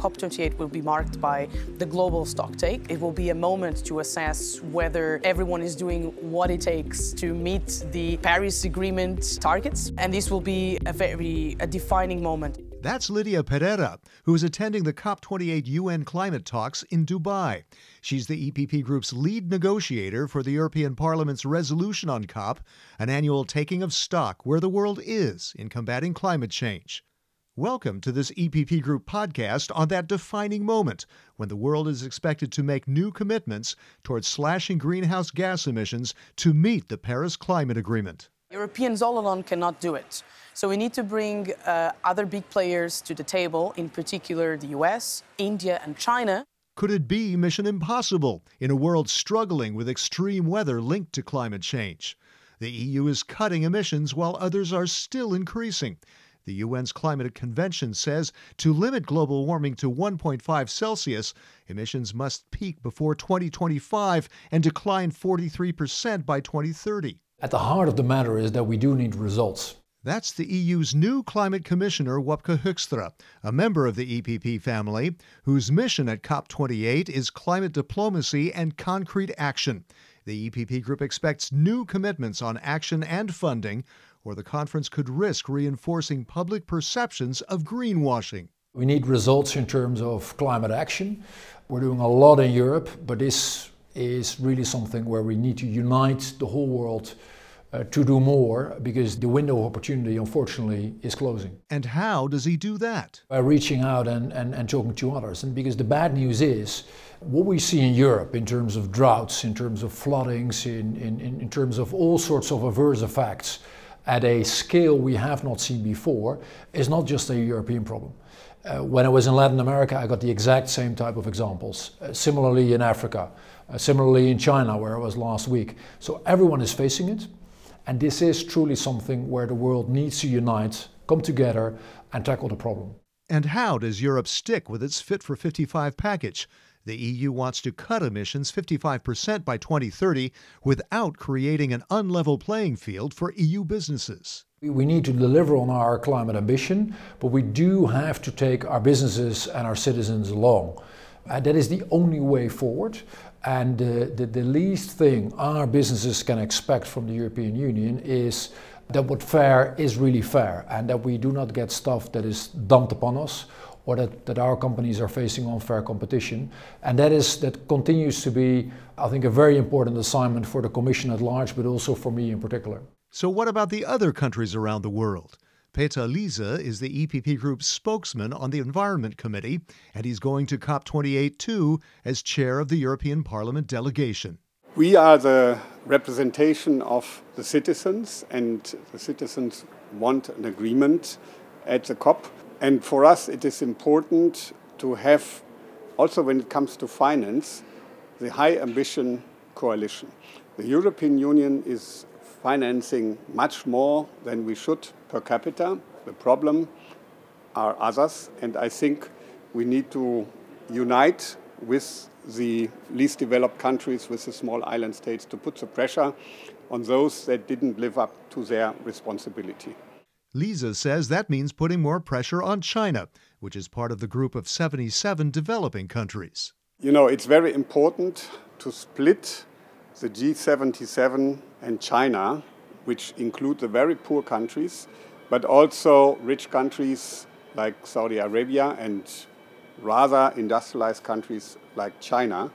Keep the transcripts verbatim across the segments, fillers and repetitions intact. COP twenty-eight will be marked by the global stocktake. It will be a moment to assess whether everyone is doing what it takes to meet the Paris Agreement targets. And this will be a very a defining moment. That's Lidia Pereira, who is attending the COP twenty-eight U N climate talks in Dubai. She's the E P P Group's lead negotiator for the European Parliament's resolution on COP, an annual taking of stock where the world is in combating climate change. Welcome to this E P P Group podcast on that defining moment when the world is expected to make new commitments towards slashing greenhouse gas emissions to meet the Paris Climate Agreement. Europeans all alone cannot do it. So we need to bring uh, other big players to the table, in particular the U S, India and China. Could it be mission impossible in a world struggling with extreme weather linked to climate change? The E U is cutting emissions while others are still increasing. The U N's Climate Convention says to limit global warming to one point five Celsius, emissions must peak before twenty twenty-five and decline forty-three percent by twenty thirty. At the heart of the matter is that we do need results. That's the E U's new climate commissioner, Wopke Hoekstra, a member of the E P P family, whose mission at COP twenty-eight is climate diplomacy and concrete action. The E P P Group expects new commitments on action and funding, or the conference could risk reinforcing public perceptions of greenwashing. We need results in terms of climate action. We're doing a lot in Europe, but this is really something where we need to unite the whole world uh, to do more, because the window of opportunity, unfortunately, is closing. And how does he do that? By reaching out and, and, and talking to others. And because the bad news is, what we see in Europe in terms of droughts, in terms of floodings, in, in, in terms of all sorts of adverse effects, at a scale we have not seen before, is not just a European problem. Uh, when I was in Latin America, I got the exact same type of examples. Uh, similarly in Africa, uh, similarly in China, where I was last week. So everyone is facing it, and this is truly something where the world needs to unite, come together, and tackle the problem. And how does Europe stick with its Fit for fifty-five package? The E U wants to cut emissions fifty-five percent by twenty thirty without creating an unlevel playing field for E U businesses. We need to deliver on our climate ambition, but we do have to take our businesses and our citizens along. Uh, that is the only way forward. And uh, the, the least thing our businesses can expect from the European Union is that what fair is really fair, and that we do not get stuff that is dumped upon us, or that, that our companies are facing unfair competition. And that is that continues to be, I think, a very important assignment for the Commission at large, but also for me in particular. So what about the other countries around the world? Peter Liese is the E P P Group's spokesman on the Environment Committee, and he's going to COP twenty-eight too as chair of the European Parliament delegation. We are the representation of the citizens, and the citizens want an agreement at the COP. And for us, it is important to have, also when it comes to finance, the high ambition coalition. The European Union is financing much more than we should per capita. The problem are others, and I think we need to unite with the least developed countries, with the small island states, to put the pressure on those that didn't live up to their responsibility. Liese says that means putting more pressure on China, which is part of the group of seventy-seven developing countries. You know, it's very important to split the G seventy-seven and China, which include the very poor countries, but also rich countries like Saudi Arabia and rather industrialized countries like China.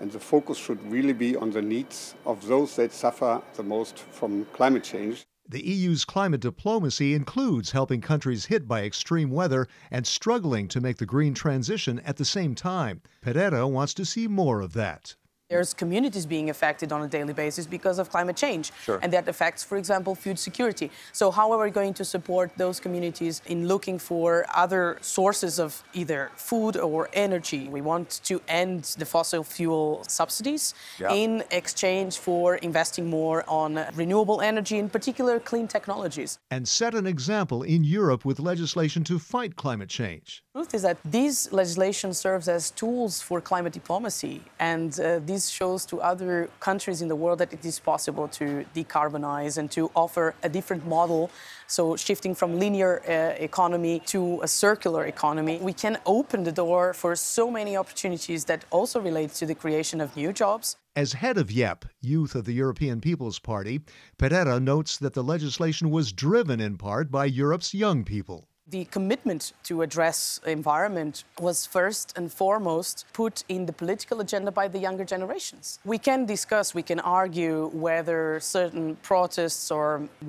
And the focus should really be on the needs of those that suffer the most from climate change. The E U's climate diplomacy includes helping countries hit by extreme weather and struggling to make the green transition at the same time. Pereira wants to see more of that. There's communities being affected on a daily basis because of climate change. Sure. And that affects, for example, food security. So how are we going to support those communities in looking for other sources of either food or energy? We want to end the fossil fuel subsidies yeah. in exchange for investing more on renewable energy, in particular clean technologies. And set an example in Europe with legislation to fight climate change. The truth is that these legislation serves as tools for climate diplomacy, and uh, these this shows to other countries in the world that it is possible to decarbonize and to offer a different model. So shifting from linear uh, economy to a circular economy, we can open the door for so many opportunities that also relate to the creation of new jobs. As head of Y E P, Youth of the European People's Party, Pereira notes that the legislation was driven in part by Europe's young people. The commitment to address environment was first and foremost put in the political agenda by the younger generations. We can discuss, we can argue whether certain protests or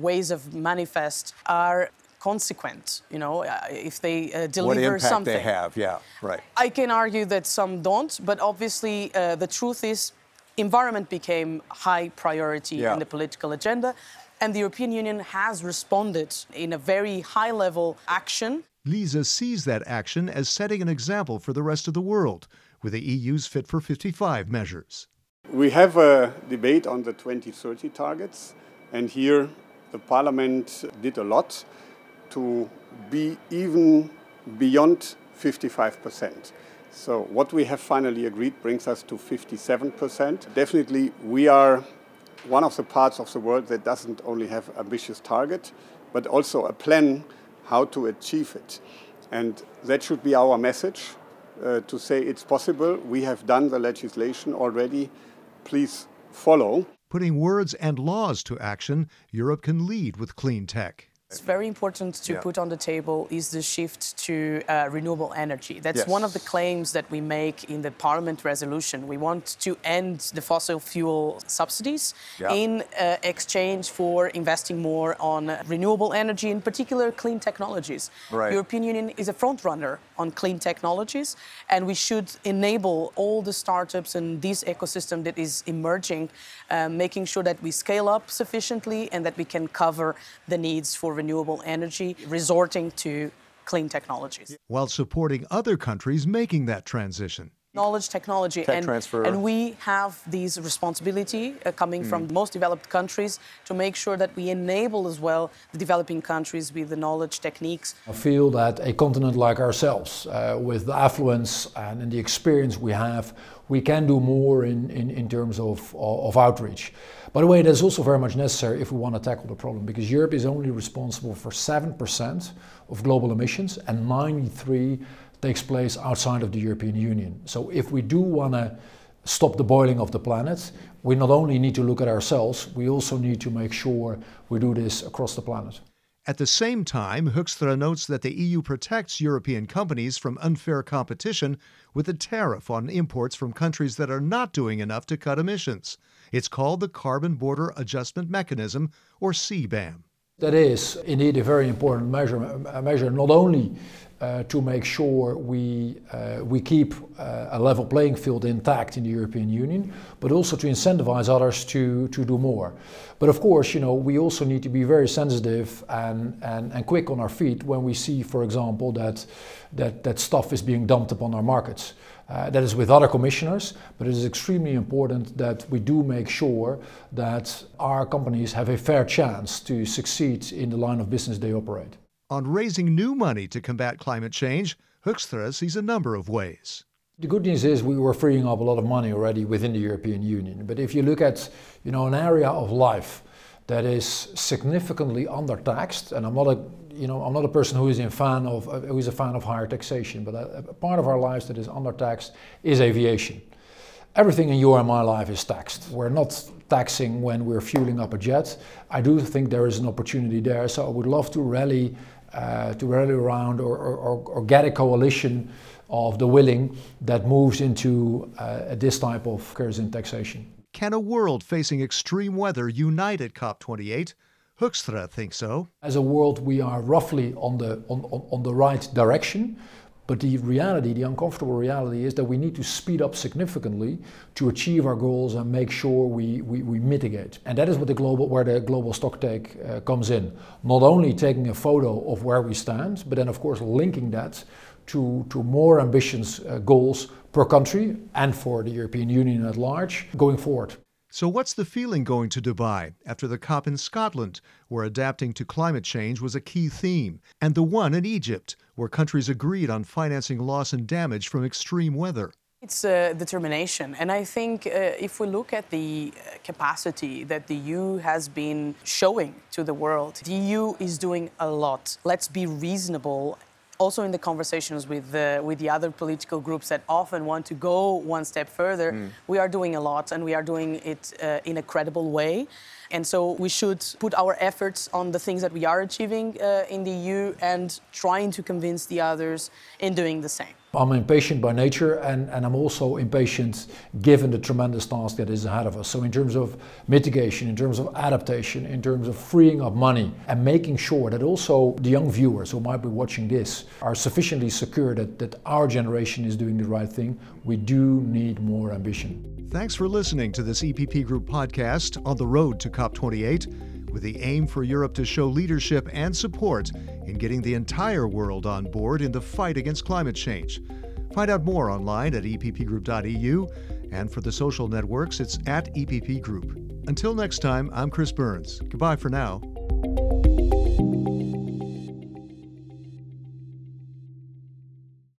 ways of manifest are consequent, you know, if they uh, deliver what impact something. They have, yeah, right. I can argue that some don't, but obviously uh, the truth is environment became high priority yeah. in the political agenda. And the European Union has responded in a very high-level action. Liese sees that action as setting an example for the rest of the world with the E U's Fit for fifty-five measures. We have a debate on the twenty thirty targets, and here the Parliament did a lot to be even beyond fifty-five percent. So what we have finally agreed brings us to fifty-seven percent. Definitely we are one of the parts of the world that doesn't only have ambitious target, but also a plan how to achieve it. And that should be our message, uh, to say it's possible. We have done the legislation already. Please follow. Putting words and laws to action, Europe can lead with clean tech. It's very important to yeah. put on the table is the shift to uh, renewable energy. That's yes. one of the claims that we make in the Parliament resolution. We want to end the fossil fuel subsidies yeah. in uh, exchange for investing more on uh, renewable energy, in particular clean technologies. Right. The European Union is a front runner on clean technologies, and we should enable all the startups and this ecosystem that is emerging, uh, making sure that we scale up sufficiently and that we can cover the needs for renewable energy, resorting to clean technologies. While supporting other countries making that transition. Knowledge, technology, Tech and, transfer. and we have these responsibility uh, coming mm. from the most developed countries to make sure that we enable as well the developing countries with the knowledge, techniques. I feel that a continent like ourselves, uh, with the affluence and, and the experience we have, we can do more in, in, in terms of, of outreach. By the way, that's also very much necessary if we want to tackle the problem, because Europe is only responsible for seven percent of global emissions and ninety-three percent takes place outside of the European Union. So if we do want to stop the boiling of the planet, we not only need to look at ourselves, we also need to make sure we do this across the planet. At the same time, Hoekstra notes that the E U protects European companies from unfair competition with a tariff on imports from countries that are not doing enough to cut emissions. It's called the Carbon Border Adjustment Mechanism, or C BAM. That is indeed a very important measure, a measure not only Uh, to make sure we uh, we keep uh, a level playing field intact in the European Union, but also to incentivize others to to do more. But of course, you know, we also need to be very sensitive and and, and quick on our feet when we see, for example, that that that stuff is being dumped upon our markets. Uh, that is with other commissioners, but it is extremely important that we do make sure that our companies have a fair chance to succeed in the line of business they operate. On raising new money to combat climate change, Hoekstra sees a number of ways. The good news is we were freeing up a lot of money already within the European Union. But if you look at, you know, an area of life that is significantly undertaxed, and I'm not a, you know, I'm not a person who is in fan of who is a fan of higher taxation, but a, a part of our lives that is undertaxed is aviation. Everything in your and my life is taxed. We're not taxing when we're fueling up a jet. I do think there is an opportunity there, so I would love to rally Uh, to rally around or, or, or get a coalition of the willing that moves into uh, this type of curves in taxation. Can a world facing extreme weather unite at COP twenty-eight? Hoekstra thinks so. As a world, we are roughly on the, on, on, on the right direction. But the reality, the uncomfortable reality, is that we need to speed up significantly to achieve our goals and make sure we, we, we mitigate. And that is what the global, where the global stocktake uh, comes in. Not only taking a photo of where we stand, but then of course linking that to, to more ambitious uh, goals per country and for the European Union at large going forward. So what's the feeling going to Dubai after the COP in Scotland, where adapting to climate change was a key theme, and the one in Egypt, where countries agreed on financing loss and damage from extreme weather? It's uh, determination. And I think uh, if we look at the capacity that the E U has been showing to the world, the E U is doing a lot. Let's be reasonable. Also in the conversations with the, with the other political groups that often want to go one step further, mm. we are doing a lot and we are doing it uh, in a credible way. And so we should put our efforts on the things that we are achieving uh, in the E U and trying to convince the others in doing the same. I'm impatient by nature, and, and I'm also impatient given the tremendous task that is ahead of us. So in terms of mitigation, in terms of adaptation, in terms of freeing up money and making sure that also the young viewers who might be watching this are sufficiently secure that, that our generation is doing the right thing, we do need more ambition. Thanks for listening to this E P P Group podcast on the road to COP twenty-eight, with the aim for Europe to show leadership and support in getting the entire world on board in the fight against climate change. Find out more online at e p p group dot e u, and for the social networks, it's at E P P Group. Until next time, I'm Chris Burns. Goodbye for now.